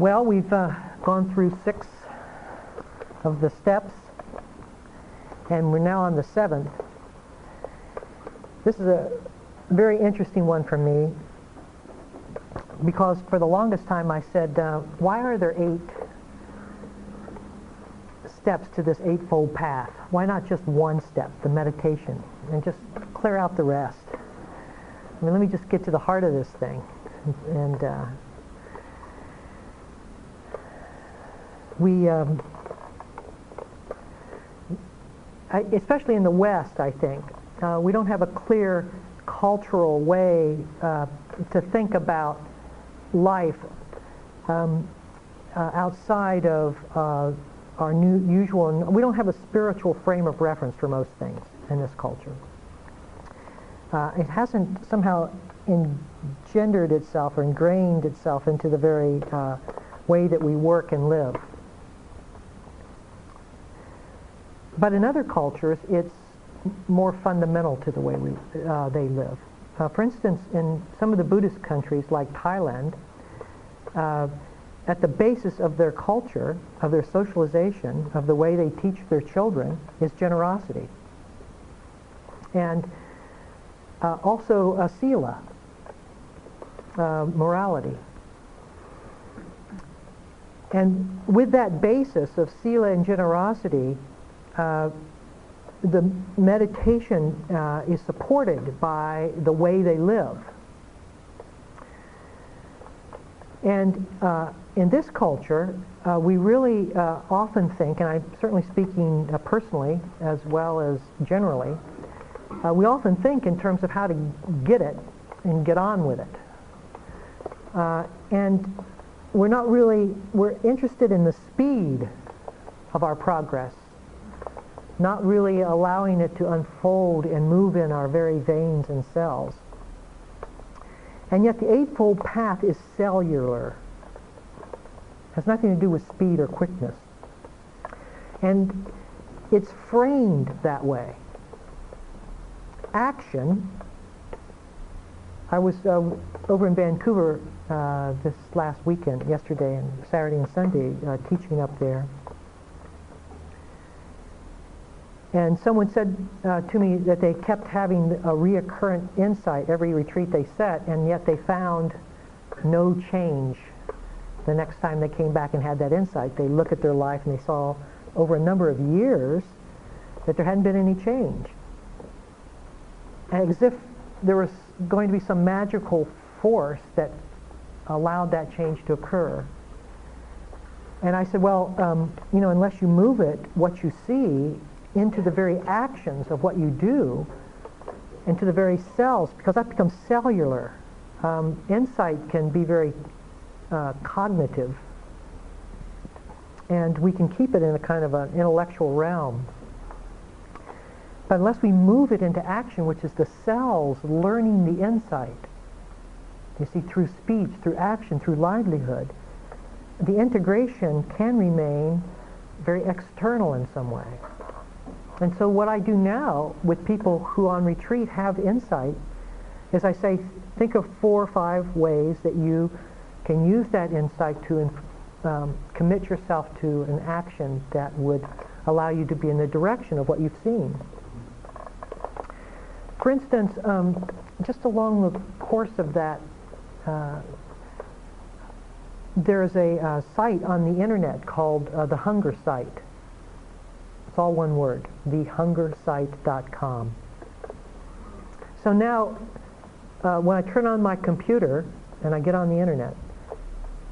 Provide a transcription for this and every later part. Well, we've gone through 6 of the steps, and we're now on the 7th. This is a very interesting one for me, because for the longest time I said, why are there 8 steps to this Eightfold Path? Why not just one step, the meditation, and just clear out the rest? I mean, let me just get to the heart of this thing. And especially in the West, I think, we don't have a clear cultural way to think about life outside of our usual. We don't have a spiritual frame of reference for most things in this culture. It hasn't somehow engendered itself or ingrained itself into the very way that we work and live. But in other cultures, it's more fundamental to the way they live. For instance, in some of the Buddhist countries like Thailand, at the basis of their culture, of their socialization, of the way they teach their children, is generosity. And also sila, morality. And with that basis of sila and generosity, the meditation is supported by the way they live. And in this culture, we really often think, and I'm certainly speaking personally as well as generally, we often think in terms of how to get it and get on with it. And we're interested in the speed of our progress, not really allowing it to unfold and move in our very veins and cells. And yet the Eightfold Path is cellular. It has nothing to do with speed or quickness. And it's framed that way. Action. I was over in Vancouver this last weekend, yesterday and Saturday and Sunday, teaching up there. And someone said to me that they kept having a reoccurrent insight every retreat they set, and yet they found no change the next time they came back and had that insight. They looked at their life and they saw over a number of years that there hadn't been any change. As if there was going to be some magical force that allowed that change to occur. And I said, well, you know, unless you move it, what you see, into the very actions of what you do, into the very cells, because that becomes cellular. Insight can be very cognitive, and we can keep it in a kind of an intellectual realm. But unless we move it into action, which is the cells learning the insight, you see, through speech, through action, through livelihood, the integration can remain very external in some way. And so what I do now with people who on retreat have insight is I say, think of 4 or 5 ways that you can use that insight to commit yourself to an action that would allow you to be in the direction of what you've seen. For instance, just along the course of that, there's a site on the internet called TheHungerSite. It's all one word, TheHungerSite.com. So now, when I turn on my computer and I get on the internet,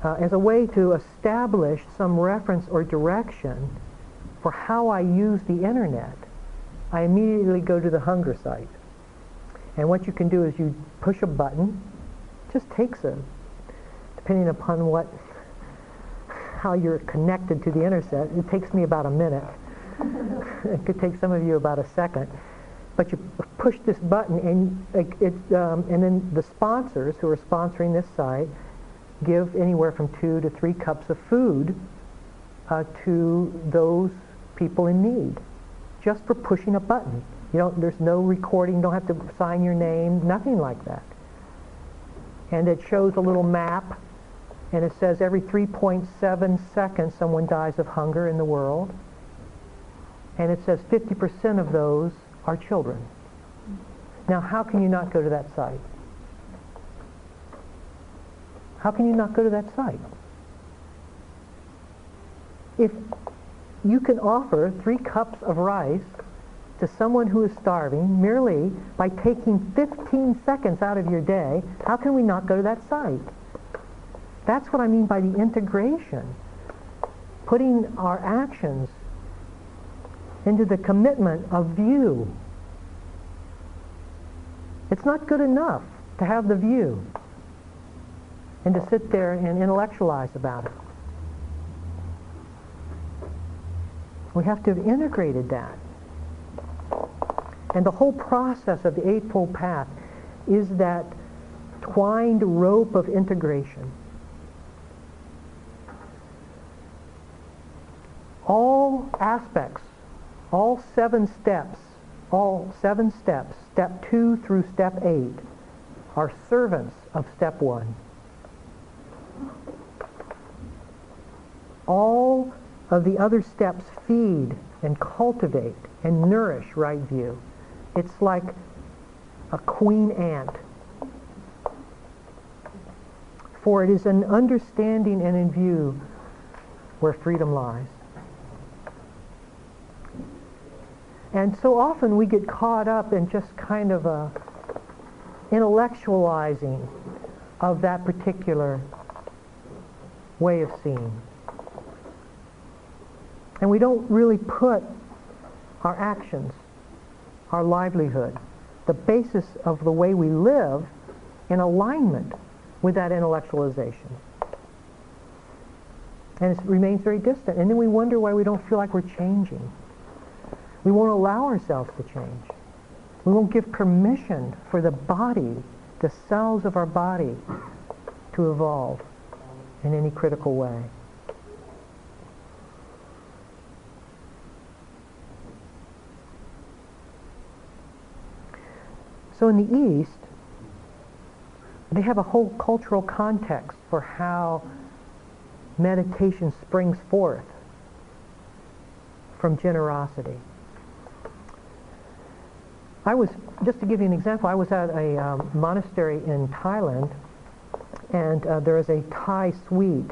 as a way to establish some reference or direction for how I use the internet, I immediately go to the Hunger Site. And what you can do is you push a button. It just takes depending upon how you're connected to the internet, it takes me about a minute. It could take some of you about a second, but you push this button, and then the sponsors who are sponsoring this site give anywhere from 2 to 3 cups of food to those people in need, just for pushing a button. There's no recording. You don't have to sign your name. Nothing like that. And it shows a little map And it says every 3.7 seconds someone dies of hunger in the world. And it says 50% of those are children. Now, how can you not go to that site? How can you not go to that site? If you can offer 3 cups of rice to someone who is starving merely by taking 15 seconds out of your day, how can we not go to that site? That's what I mean by the integration, putting our actions into the commitment of view. It's not good enough to have the view and to sit there and intellectualize about it. We have to have integrated that. And the whole process of the Eightfold Path is that twined rope of integration. All aspects, all 7 steps, step 2 through step 8, are servants of step 1. All of the other steps feed and cultivate and nourish right view. It's like a queen ant. For it is an understanding and in view where freedom lies. And so often we get caught up in just kind of a intellectualizing of that particular way of seeing. And we don't really put our actions, our livelihood, the basis of the way we live in alignment with that intellectualization. And it remains very distant. And then we wonder why we don't feel like we're changing. We won't allow ourselves to change. We won't give permission for the body, the cells of our body, to evolve in any critical way. So in the East, they have a whole cultural context for how meditation springs forth from generosity. I was, just to give you an example, I was at a monastery in Thailand, and there is a Thai suite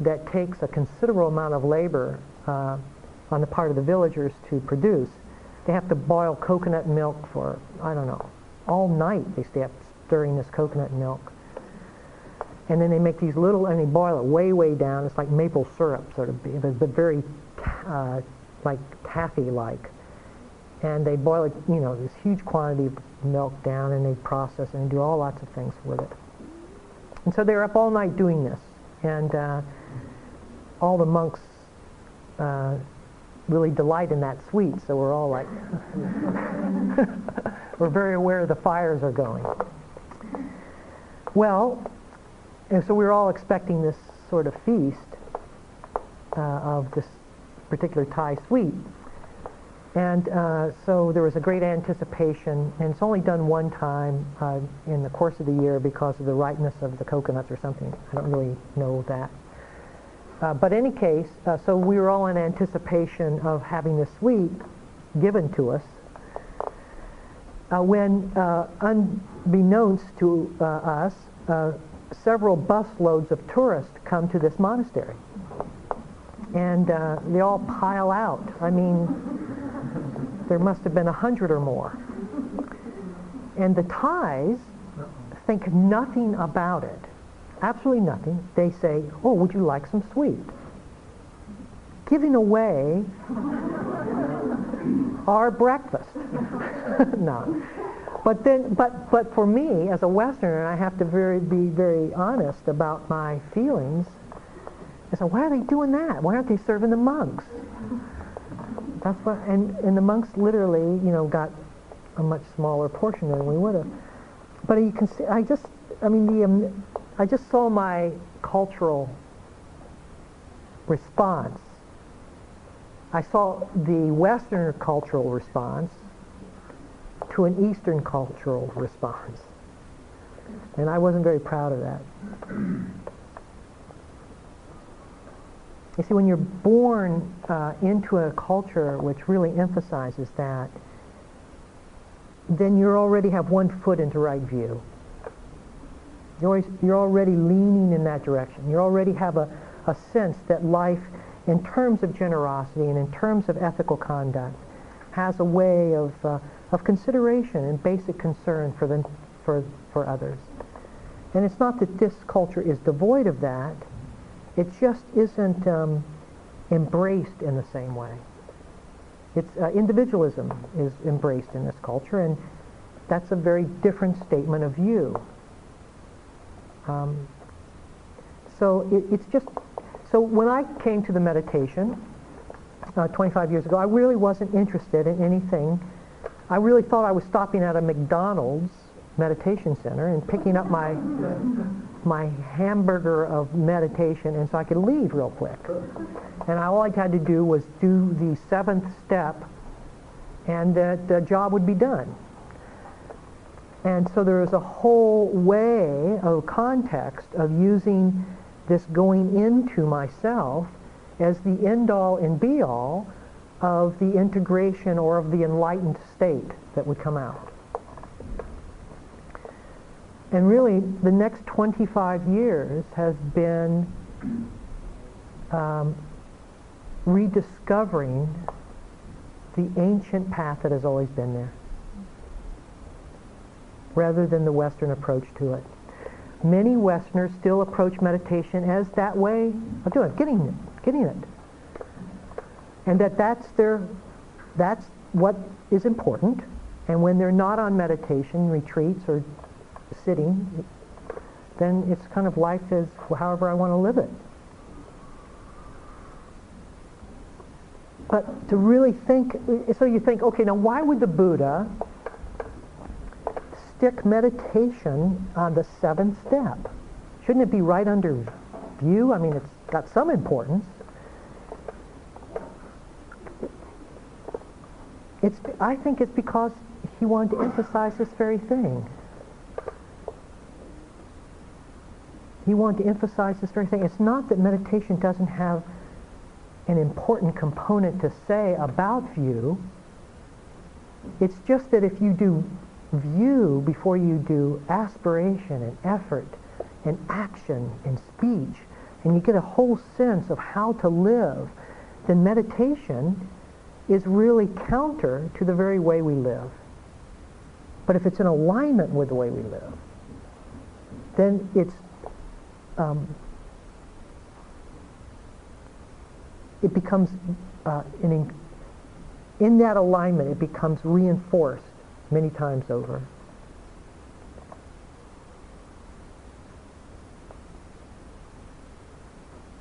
that takes a considerable amount of labor on the part of the villagers to produce. They have to boil coconut milk for, I don't know, all night they stay up stirring this coconut milk. And then they make these little, and they boil it way, way down. It's like maple syrup, sort of, but very like taffy-like. And they boil it, you know, this huge quantity of milk down, and they process and do all lots of things with it. And so they're up all night doing this. And all the monks really delight in that sweet, so we're all like... We're very aware the fires are going. Well, and so we were all expecting this sort of feast of this particular Thai sweet. And so there was a great anticipation, and it's only done one time in the course of the year because of the ripeness of the coconuts or something. I don't really know that. But in any case, so we were all in anticipation of having this sweet given to us. When, unbeknownst to us, several busloads of tourists come to this monastery. And they all pile out. I mean, there must have been 100 or more. And the Thais think nothing about it, absolutely nothing. They say, oh, would you like some sweet? Giving away our breakfast. No. But then, but for me, as a Westerner, I have to be very honest about my feelings. I said, why are they doing that? Why aren't they serving the monks? That's what, and the monks literally, you know, got a much smaller portion than we would have. But you can see, I just saw my cultural response. I saw the Westerner cultural response to an Eastern cultural response. And I wasn't very proud of that. You see, when you're born into a culture which really emphasizes that, then you already have one foot into right view. You're already leaning in that direction. You already have a sense that life, in terms of generosity and in terms of ethical conduct, has a way of consideration and basic concern for others. And it's not that this culture is devoid of that. It just isn't embraced in the same way. It's individualism is embraced in this culture, and that's a very different statement of view. So when I came to the meditation 25 years ago, I really wasn't interested in anything. I really thought I was stopping at a McDonald's meditation center and picking up my hamburger of meditation, and so I could leave real quick. And all I had to do was do the 7th step, and the job would be done. And so there is a whole way of context of using this going into myself as the end-all and be-all of the integration or of the enlightened state that would come out. And really, the next 25 years has been rediscovering the ancient path that has always been there, rather than the Western approach to it. Many Westerners still approach meditation as that way of doing it, getting it. And that's what is important. And when they're not on meditation retreats or sitting, then it's kind of life is however I want to live it. But to really think, so you think, okay, now why would the Buddha stick meditation on the 7th step? Shouldn't it be right under view? I mean, it's got some importance. I think it's because he wanted to emphasize this very thing. It's not that meditation doesn't have an important component to say about view. It's just that if you do view before you do aspiration and effort and action and speech, and you get a whole sense of how to live, then meditation is really counter to the very way we live. But if it's in alignment with the way we live, then it becomes in that alignment. It becomes reinforced many times over.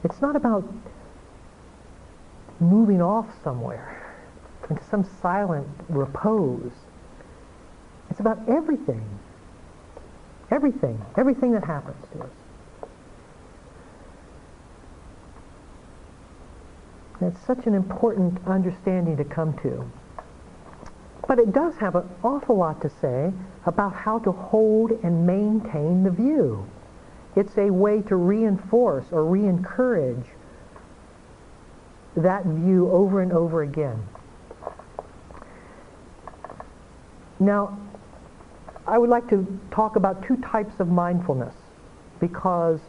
It's not about moving off somewhere into some silent repose. It's about everything that happens to us. It's such an important understanding to come to. But it does have an awful lot to say about how to hold and maintain the view. It's a way to reinforce or re-encourage that view over and over again. Now, I would like to talk about two types of mindfulness, because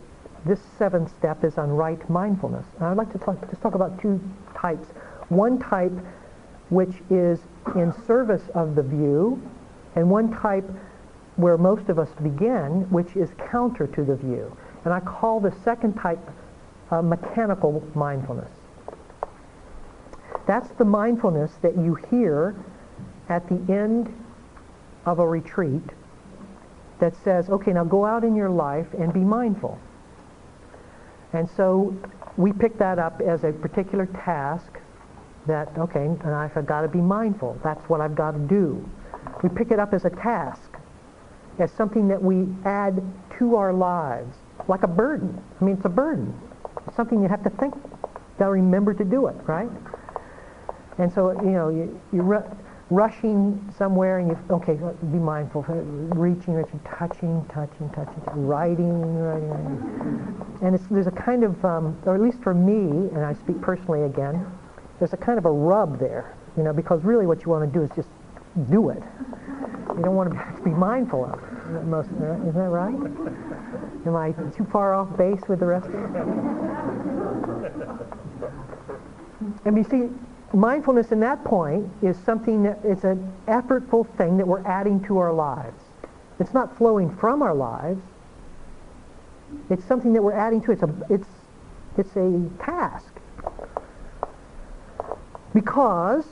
this 7th step is on right mindfulness. And I'd like to just talk about two types. One type which is in service of the view, and one type where most of us begin, which is counter to the view. And I call the second type mechanical mindfulness. That's the mindfulness that you hear at the end of a retreat that says, okay, now go out in your life and be mindful. And so we pick that up as a particular task that, okay, and I've got to be mindful. That's what I've got to do. We pick it up as a task, as something that we add to our lives, like a burden. I mean, it's a burden. It's something you have to think, you got to remember to do it, right? And so, you know, you, you re- rushing somewhere and you, okay, be mindful, reaching, touching, writing. And there's a kind of, or at least for me, and I speak personally again, there's a kind of a rub there, you know, because really what you want to do is just do it. You don't want to be mindful of it. Most, isn't that right? Am I too far off base with the rest of it? And you see, mindfulness in that point is something that it's an effortful thing that we're adding to our lives. It's not flowing from our lives. It's something that we're adding to. It's a task. Because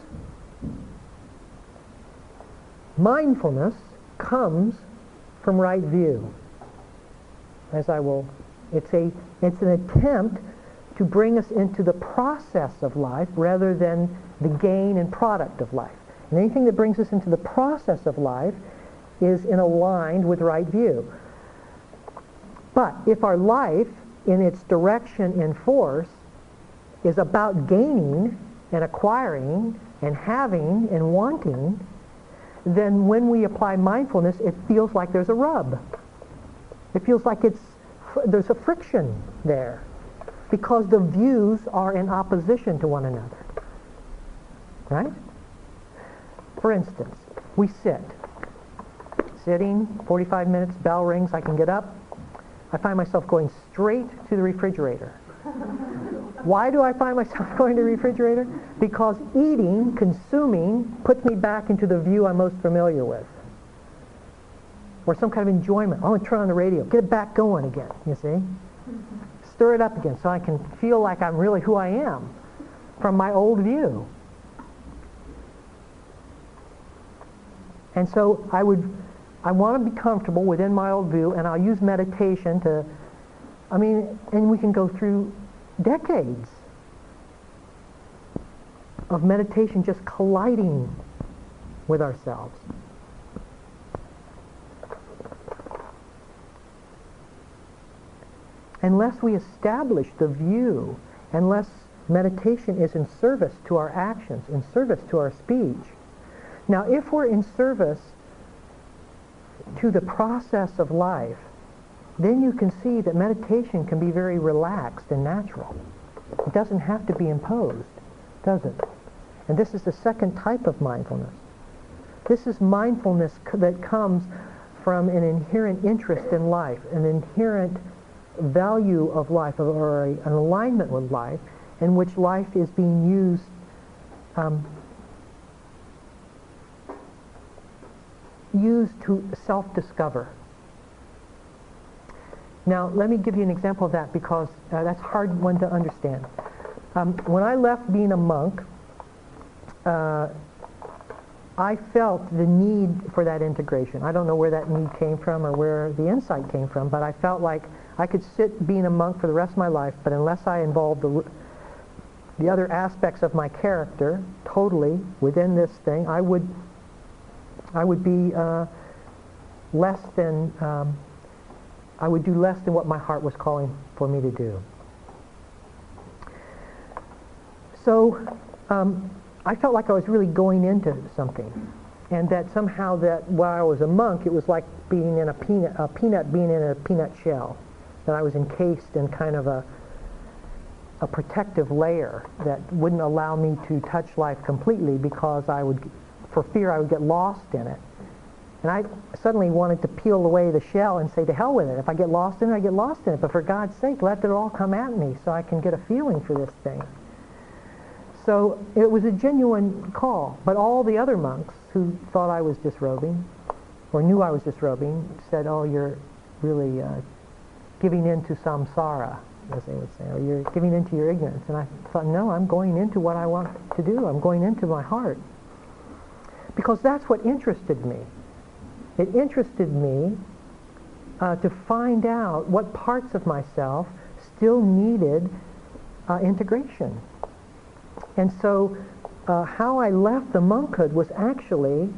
mindfulness comes from right view. As I will, it's an attempt to bring us into the process of life rather than the gain and product of life. And anything that brings us into the process of life is in aligned with right view. But if our life in its direction and force is about gaining and acquiring and having and wanting, then when we apply mindfulness, it feels like there's a rub. It feels like there's a friction there, because the views are in opposition to one another, right? For instance, we sit. Sitting, 45 minutes, bell rings, I can get up. I find myself going straight to the refrigerator. Why do I find myself going to the refrigerator? Because eating, consuming, puts me back into the view I'm most familiar with. Or some kind of enjoyment. I want to turn on the radio, get it back going again, you see? Stir it up again so I can feel like I'm really who I am from my old view. And so I want to be comfortable within my old view, and I'll use meditation to, and we can go through decades of meditation just colliding with ourselves. Unless we establish the view, unless meditation is in service to our actions, in service to our speech. Now, if we're in service to the process of life, then you can see that meditation can be very relaxed and natural. It doesn't have to be imposed, does it? And this is the second type of mindfulness. This is mindfulness that comes from an inherent interest in life, an inherent value of life, or an alignment with life, in which life is being used to self-discover. Now, let me give you an example of that, because that's a hard one to understand. When I left being a monk, I felt the need for that integration. I don't know where that need came from or where the insight came from, but I felt like I could sit being a monk for the rest of my life, but unless I involved the other aspects of my character totally within this thing, I would be less than, I would do less than what my heart was calling for me to do. So I felt like I was really going into something, and that somehow that while I was a monk, it was like being in a peanut shell, that I was encased in kind of a protective layer that wouldn't allow me to touch life completely, because I would, for fear I would get lost in it. And I suddenly wanted to peel away the shell and say, to hell with it. If I get lost in it, I get lost in it. But for God's sake, let it all come at me so I can get a feeling for this thing. So it was a genuine call. But all the other monks who thought I was disrobing, or knew I was disrobing, said, oh, you're really giving in to samsara, as they would say, or you're giving in to your ignorance. And I thought, no, I'm going into what I want to do. I'm going into my heart. Because that's what interested me. It interested me to find out what parts of myself still needed integration. And so how I left the monkhood was actually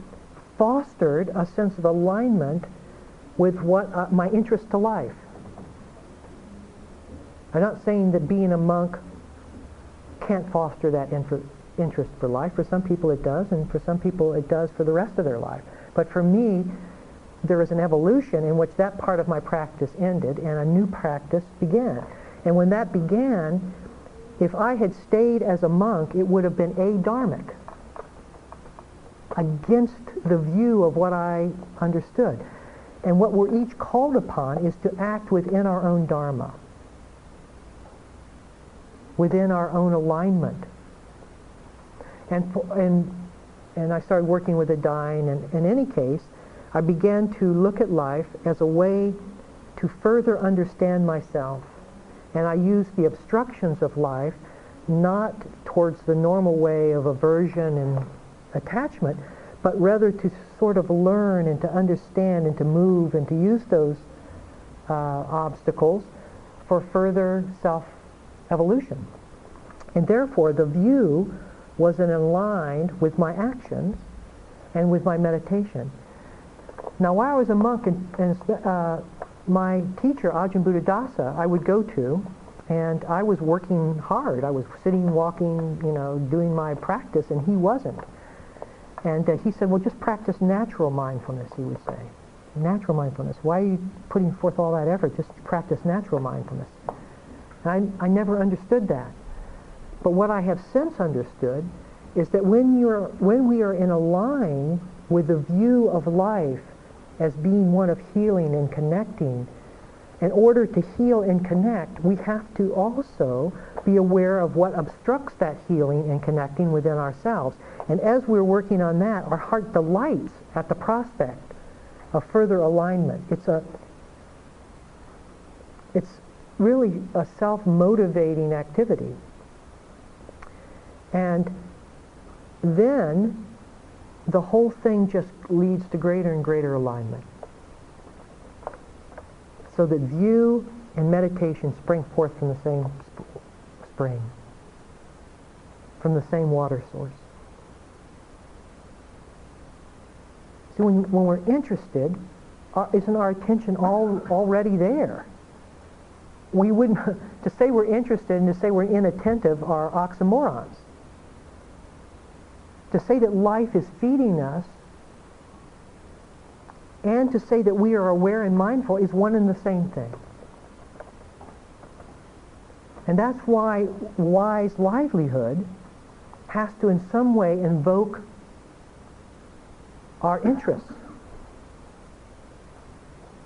fostered a sense of alignment with what my interest to life. I'm not saying that being a monk can't foster that interest for life. For some people it does, and for some people it does for the rest of their life. But for me, there was an evolution in which that part of my practice ended and a new practice began. And when that began, if I had stayed as a monk, it would have been adharmic, against the view of what I understood. And what we're each called upon is to act within our own dharma, within our own alignment. And I started working with Ajahn, and in any case, I began to look at life as a way to further understand myself. And I used the obstructions of life not towards the normal way of aversion and attachment, but rather to sort of learn and to understand and to move and to use those obstacles for further self-evolution. And therefore, the view wasn't aligned with my actions and with my meditation. Now, while I was a monk, and my teacher, Ajahn Buddhadasa, I would go to, and I was working hard. I was sitting, walking, doing my practice, and he wasn't. And he said, well, just practice natural mindfulness, he would say. Natural mindfulness. Why are you putting forth all that effort? Just practice natural mindfulness. And I never understood that. But what I have since understood is that when we are in a line with the view of life as being one of healing and connecting, in order to heal and connect, we have to also be aware of what obstructs that healing and connecting within ourselves. And as we're working on that, our heart delights at the prospect of further alignment. It's really a self-motivating activity. And then the whole thing just leads to greater and greater alignment. So that view and meditation spring forth from the same spring, from the same water source. So when we're interested, isn't our attention already there? We wouldn't, to say we're interested and to say we're inattentive are oxymorons. To say that life is feeding us and to say that we are aware and mindful is one and the same thing. And that's why wise livelihood has to in some way invoke our interests,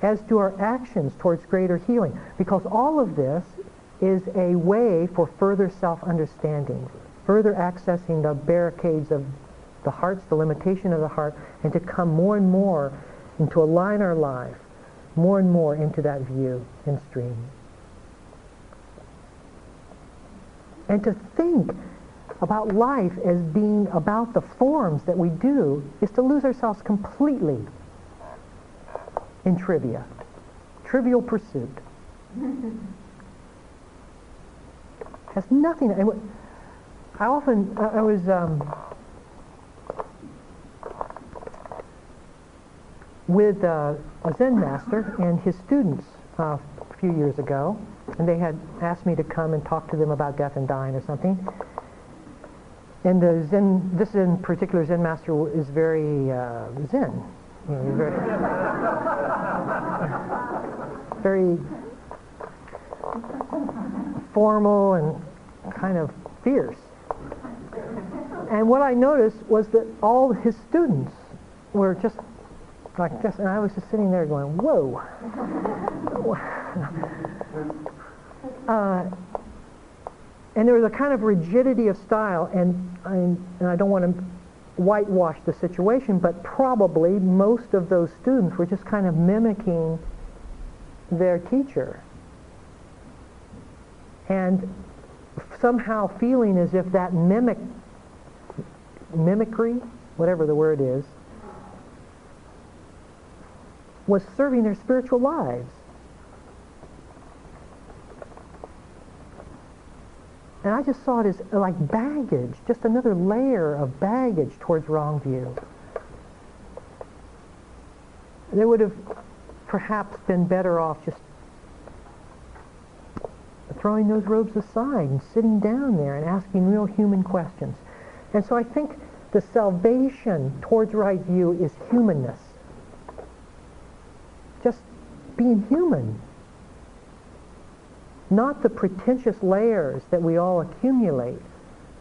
as do our actions towards greater healing, because all of this is a way for further self-understanding, further accessing the barricades of the hearts, the limitation of the heart, and to come more and more and to align our life more and more into that view and stream. And to think about life as being about the forms that we do is to lose ourselves completely in trivia, trivial pursuit. Has nothing. I was with a Zen master and his students a few years ago, and they had asked me to come and talk to them about death and dying or something. And this particular Zen master is very Zen, very, very formal and kind of fierce. And what I noticed was that all his students were just like this, and I was just sitting there going, whoa. And there was a kind of rigidity of style, and I don't want to whitewash the situation, but probably most of those students were just kind of mimicking their teacher, and somehow feeling as if that mimicry, whatever the word is, was serving their spiritual lives. And I just saw it as like baggage, just another layer of baggage towards wrong view. They would have perhaps been better off just throwing those robes aside and sitting down there and asking real human questions. And so I think the salvation towards right view is humanness. Just being human. Not the pretentious layers that we all accumulate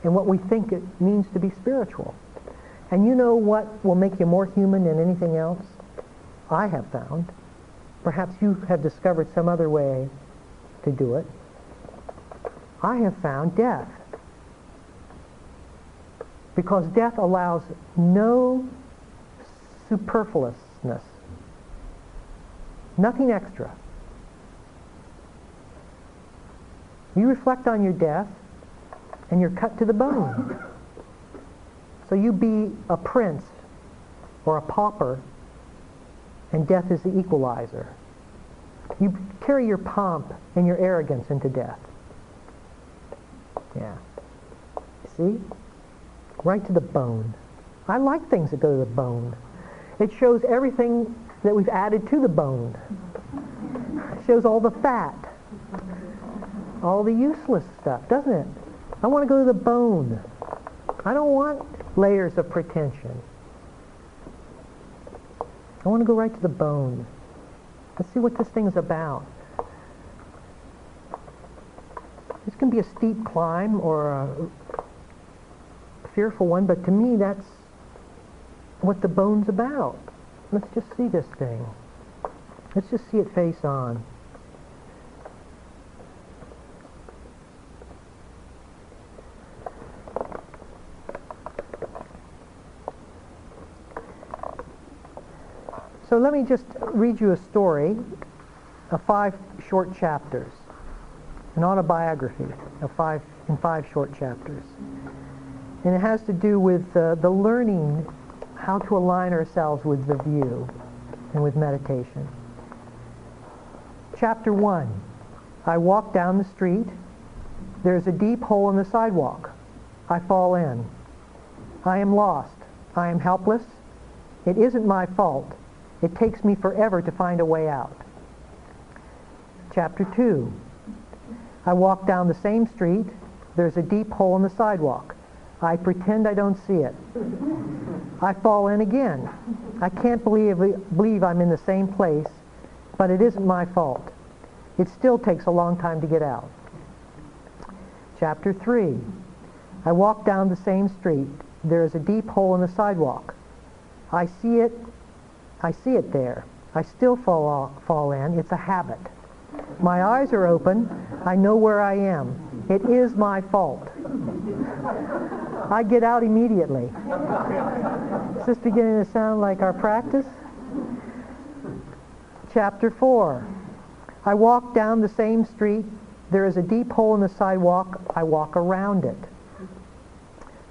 and what we think it means to be spiritual. And you know what will make you more human than anything else? I have found. Perhaps you have discovered some other way to do it. I have found death. Because death allows no superfluousness, nothing extra. You reflect on your death and you're cut to the bone. So you be a prince or a pauper and death is the equalizer. You carry your pomp and your arrogance into death. Yeah. See? Right to the bone. I like things that go to the bone. It shows everything that we've added to the bone. It shows all the fat, all the useless stuff, doesn't it? I want to go to the bone. I don't want layers of pretension. I want to go right to the bone. Let's see what this thing is about. This can be a steep climb or a fearful one, but to me that's what the bone's about. Let's just see this thing. Let's just see it face on. So let me just read you a story of 5 short chapters, an autobiography of in 5 short chapters. And it has to do with the learning how to align ourselves with the view and with meditation. Chapter 1, I walk down the street. There's a deep hole in the sidewalk. I fall in. I am lost. I am helpless. It isn't my fault. It takes me forever to find a way out. Chapter 2, I walk down the same street. There's a deep hole in the sidewalk. I pretend I don't see it. I fall in again. I can't believe I'm in the same place, but it isn't my fault. It still takes a long time to get out. Chapter 3, I walk down the same street. There is a deep hole in the sidewalk. I see it there. I still fall in. It's a habit. My eyes are open. I know where I am. It is my fault. I get out immediately. Is this beginning to sound like our practice? Chapter 4. I walk down the same street. There is a deep hole in the sidewalk. I walk around it.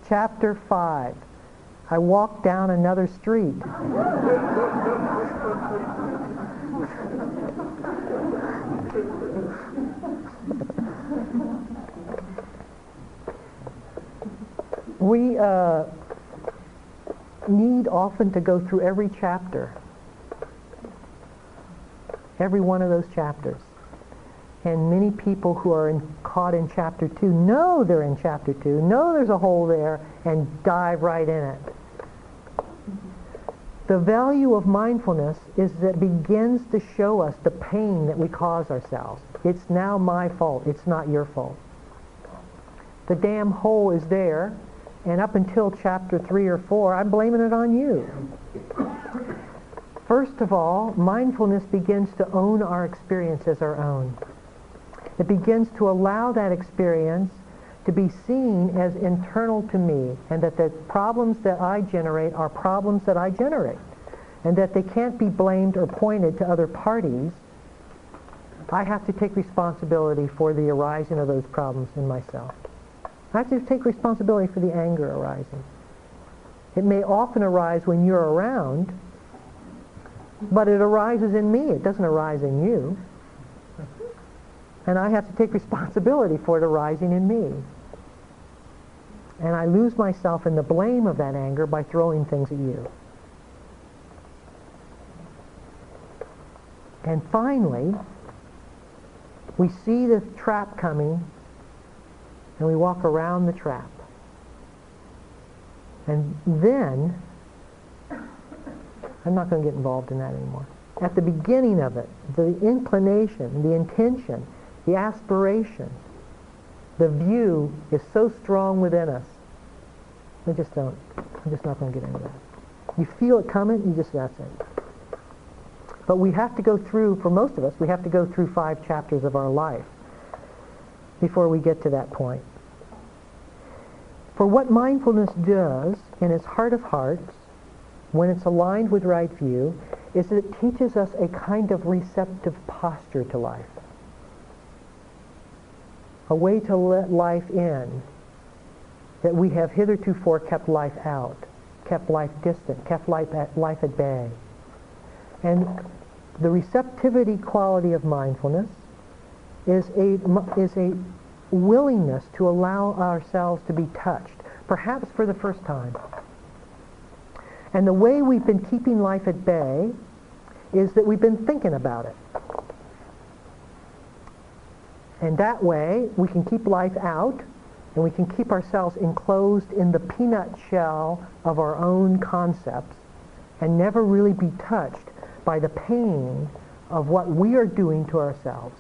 Chapter 5. I walk down another street. We need often to go through every chapter, every one of those chapters. And many people who are caught in chapter 2 know they're in chapter 2, know there's a hole there, and dive right in it. The value of mindfulness is that it begins to show us the pain that we cause ourselves. It's now my fault. It's not your fault. The damn hole is there, and up until chapter 3 or 4, I'm blaming it on you. First of all, mindfulness begins to own our experience as our own. It begins to allow that experience to be seen as internal to me, and that the problems that I generate are problems that I generate, and that they can't be blamed or pointed to other parties. I have to take responsibility for the arising of those problems in myself. I have to take responsibility for the anger arising. It may often arise when you're around, but it arises in me. It doesn't arise in you. And I have to take responsibility for it arising in me. And I lose myself in the blame of that anger by throwing things at you. And finally, we see the trap coming, and we walk around the trap. And then, I'm not going to get involved in that anymore. At the beginning of it, the inclination, the intention, the aspiration, the view is so strong within us. We just don't, I'm just not going to get into that. You feel it coming, you just, that's it. But we have to go through, for most of us, we have to go through 5 chapters of our life before we get to that point. For what mindfulness does in its heart of hearts, when it's aligned with right view, is that it teaches us a kind of receptive posture to life. A way to let life in that we have heretofore kept life out, kept life distant, kept life at bay. And the receptivity quality of mindfulness is a willingness to allow ourselves to be touched, perhaps for the first time. And the way we've been keeping life at bay is that we've been thinking about it. And that way we can keep life out and we can keep ourselves enclosed in the peanut shell of our own concepts and never really be touched by the pain of what we are doing to ourselves.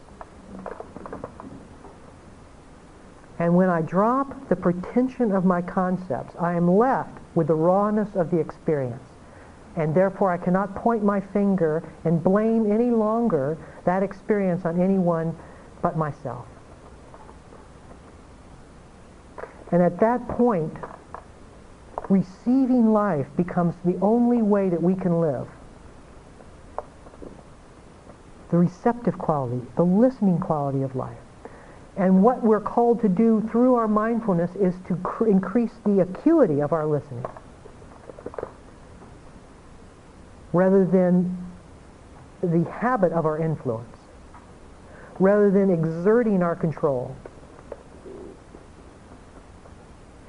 And when I drop the pretension of my concepts, I am left with the rawness of the experience. And therefore I cannot point my finger and blame any longer that experience on anyone but myself. And at that point, receiving life becomes the only way that we can live. The receptive quality, the listening quality of life. And what we're called to do through our mindfulness is to increase the acuity of our listening, rather than the habit of our influence, rather than exerting our control.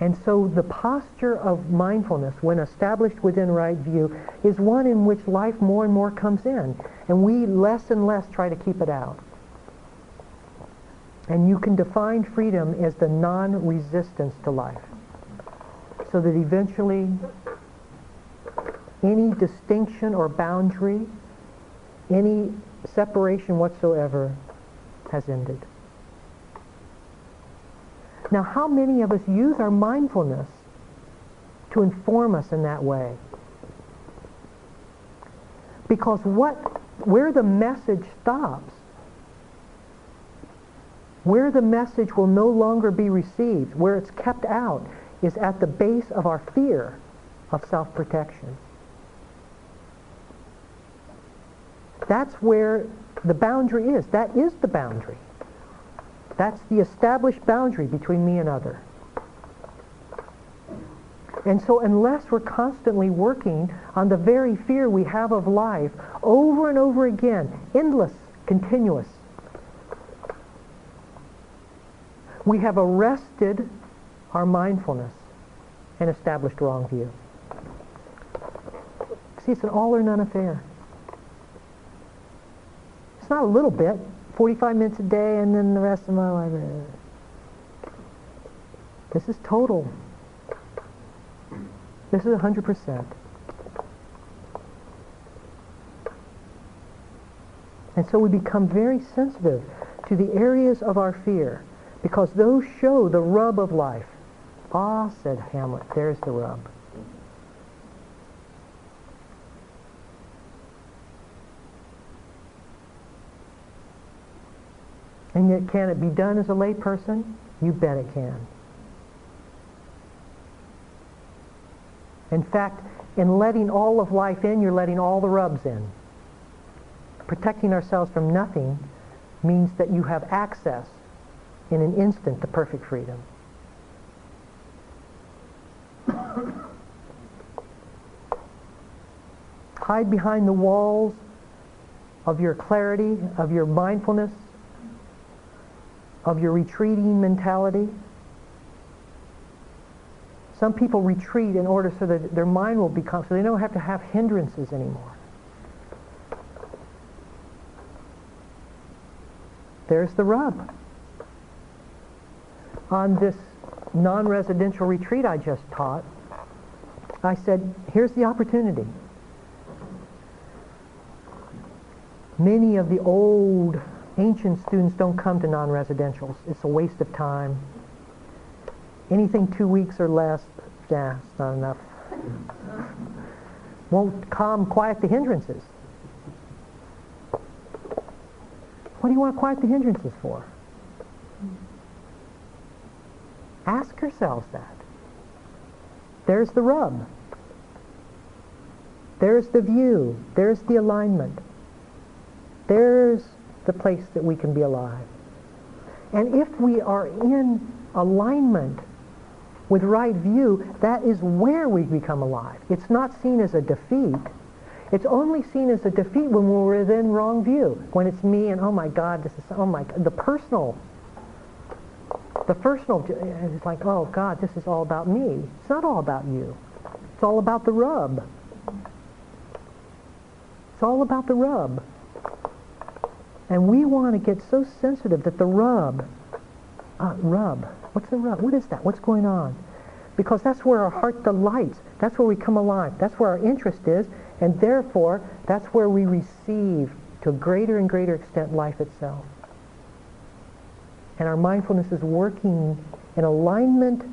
And so the posture of mindfulness, when established within right view, is one in which life more and more comes in, and we less and less try to keep it out. And you can define freedom as the non-resistance to life, so that eventually any distinction or boundary, any separation whatsoever has ended. Now, how many of us use our mindfulness to inform us in that way? Because where the message stops, where the message will no longer be received, where it's kept out, is at the base of our fear of self-protection. That's where the boundary is. That is the boundary. That's the established boundary between me and other. And so unless we're constantly working on the very fear we have of life over and over again, endless, continuous, we have arrested our mindfulness and established wrong view. See, it's an all or none affair. It's not a little bit, 45 minutes a day and then the rest of my life. This is total. This is 100%. And so we become very sensitive to the areas of our fear, because those show the rub of life. Ah, said Hamlet, there's the rub. And yet, can it be done as a layperson? You bet it can. In fact, in letting all of life in, you're letting all the rubs in. Protecting ourselves from nothing means that you have access in an instant to perfect freedom. Hide behind the walls of your clarity, of your mindfulness, of your retreating mentality. Some people retreat in order so that their mind will become, so they don't have to have hindrances anymore. There's the rub. On this non-residential retreat I just taught, I said, here's the opportunity. Many of the old ancient students don't come to non-residentials. It's a waste of time. Anything 2 weeks or less, yeah, it's not enough. Won't calm, quiet the hindrances. What do you want to quiet the hindrances for? Ask yourselves that. There's the rub. There's the view. There's the alignment. There's the place that we can be alive. And if we are in alignment with right view, that is where we become alive. It's not seen as a defeat. It's only seen as a defeat when we're within wrong view, when it's me and, oh my God, this is, oh my God, the personal, it's like, oh God, this is all about me. It's not all about you. It's all about the rub. It's all about the rub. And we want to get so sensitive that the rub, what's the rub? What is that? What's going on? Because that's where our heart delights. That's where we come alive. That's where our interest is. And therefore, that's where we receive, to a greater and greater extent, life itself. And our mindfulness is working in alignment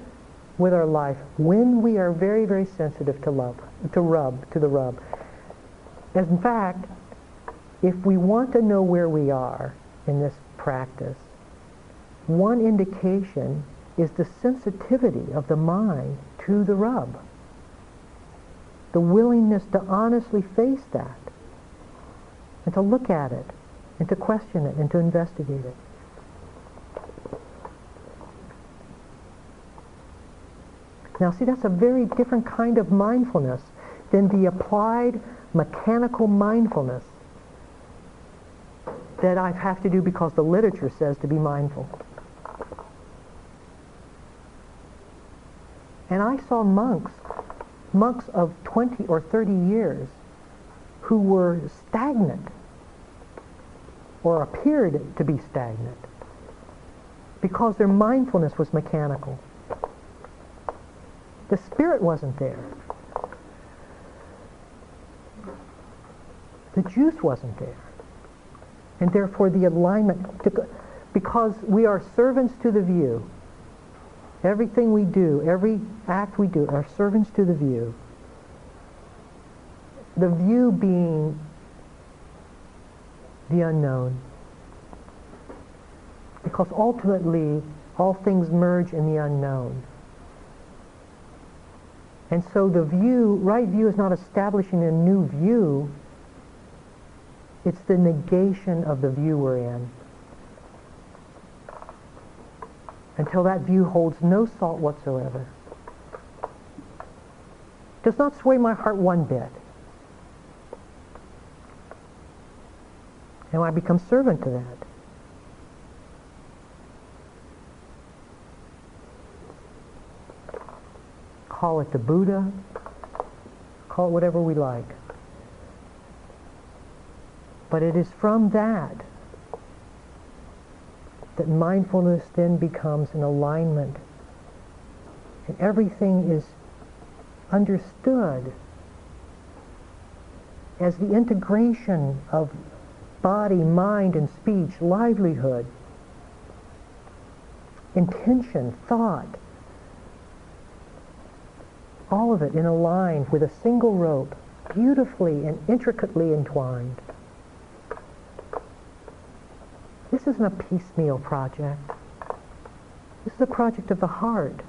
with our life when we are very, very sensitive to love, to the rub. As in fact, if we want to know where we are in this practice, one indication is the sensitivity of the mind to the rub. The willingness to honestly face that, and to look at it, and to question it, and to investigate it. Now see, that's a very different kind of mindfulness than the applied mechanical mindfulness that I have to do because the literature says to be mindful. And I saw monks of 20 or 30 years who were stagnant or appeared to be stagnant because their mindfulness was mechanical. The spirit wasn't there. The juice wasn't there. And therefore the alignment, because we are servants to the view. Everything we do, every act we do, are servants to the view. The view being the unknown. Because ultimately, all things merge in the unknown. And so the view, right view, is not establishing a new view. It's the negation of the view we're in. Until that view holds no salt whatsoever. Does not sway my heart one bit. And I become servant to that. Call it the Buddha, call it whatever we like. But it is from that that mindfulness then becomes an alignment. And everything is understood as the integration of body, mind, and speech, livelihood, intention, thought, all of it in a line with a single rope, beautifully and intricately entwined. This isn't a piecemeal project. This is a project of the heart.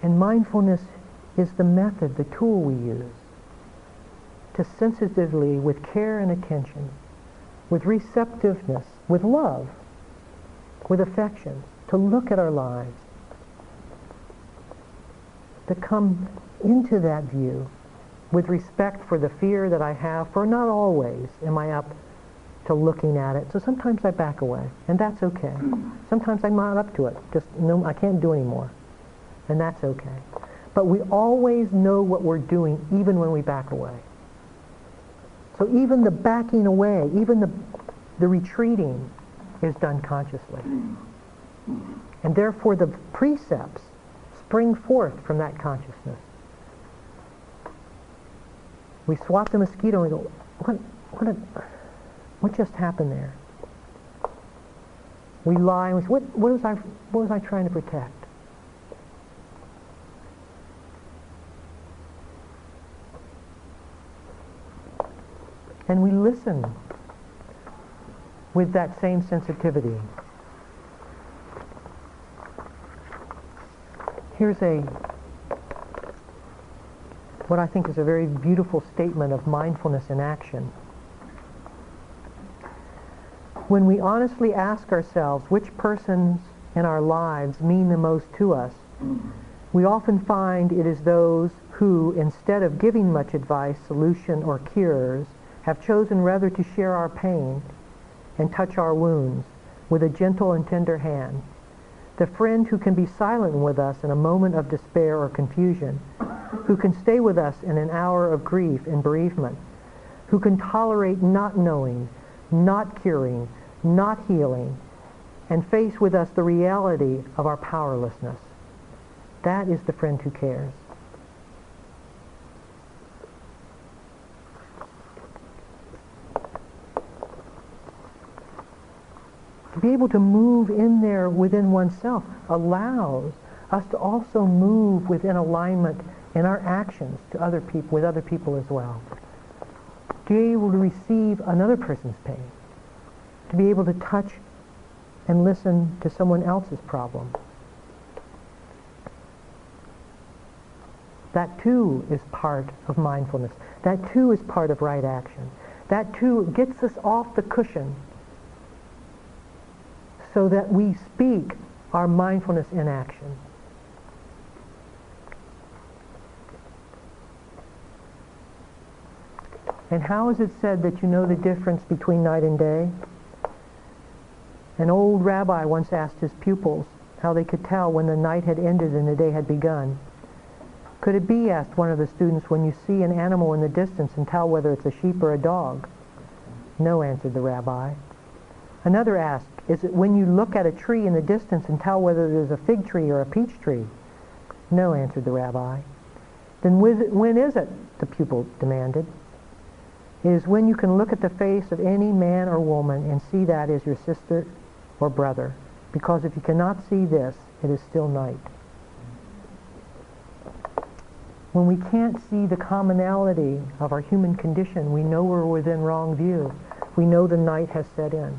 And mindfulness is the method, the tool we use to sensitively, with care and attention, with receptiveness, with love, with affection, to look at our lives, to come into that view with respect for the fear that I have, for not always am I up to looking at it. So sometimes I back away, and that's okay. Sometimes I'm not up to it, just no, I can't do anymore, and that's okay. But we always know what we're doing even when we back away. So even the backing away, even the retreating is done consciously. And therefore the precepts spring forth from that consciousness. We swat the mosquito and we go, what just happened there? We lie and we say, what was I trying to protect? And we listen with that same sensitivity. Here's what I think is a very beautiful statement of mindfulness in action. When we honestly ask ourselves which persons in our lives mean the most to us, we often find it is those who, instead of giving much advice, solution, or cures, have chosen rather to share our pain and touch our wounds with a gentle and tender hand. The friend who can be silent with us in a moment of despair or confusion, who can stay with us in an hour of grief and bereavement, who can tolerate not knowing, not curing, not healing, and face with us the reality of our powerlessness. That is the friend who cares. To be able to move in there within oneself allows us to also move within alignment in our actions to other people, with other people as well. To be able to receive another person's pain, to be able to touch and listen to someone else's problem. That too is part of mindfulness. That too is part of right action. That too gets us off the cushion so that we speak our mindfulness in action. And how is it said that you know the difference between night and day? An old rabbi once asked his pupils how they could tell when the night had ended and the day had begun. Could it be, asked one of the students, when you see an animal in the distance and tell whether it's a sheep or a dog? No, answered the rabbi. Another asked, is it when you look at a tree in the distance and tell whether it is a fig tree or a peach tree? No, answered the rabbi. Then when is it? The pupil demanded. It is when you can look at the face of any man or woman and see that is your sister or brother. Because if you cannot see this, it is still night. When we can't see the commonality of our human condition, we know we're within wrong view. We know the night has set in.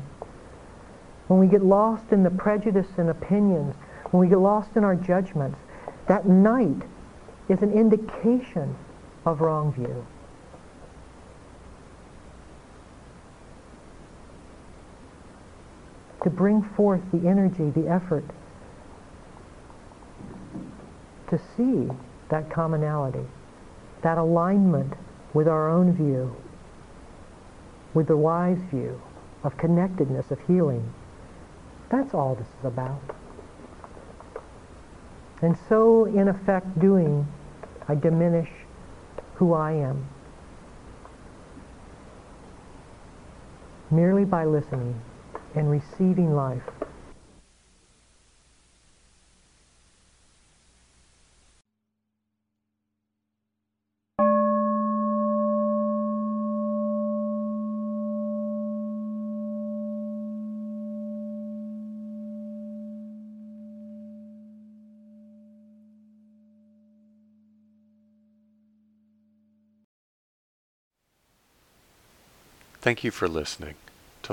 When we get lost in the prejudice and opinions, when we get lost in our judgments, that night is an indication of wrong view. To bring forth the energy, the effort, to see that commonality, that alignment with our own view, with the wise view of connectedness, of healing. That's all this is about. And so, in effect, doing, I diminish who I am, merely by listening and receiving life. Thank you for listening. To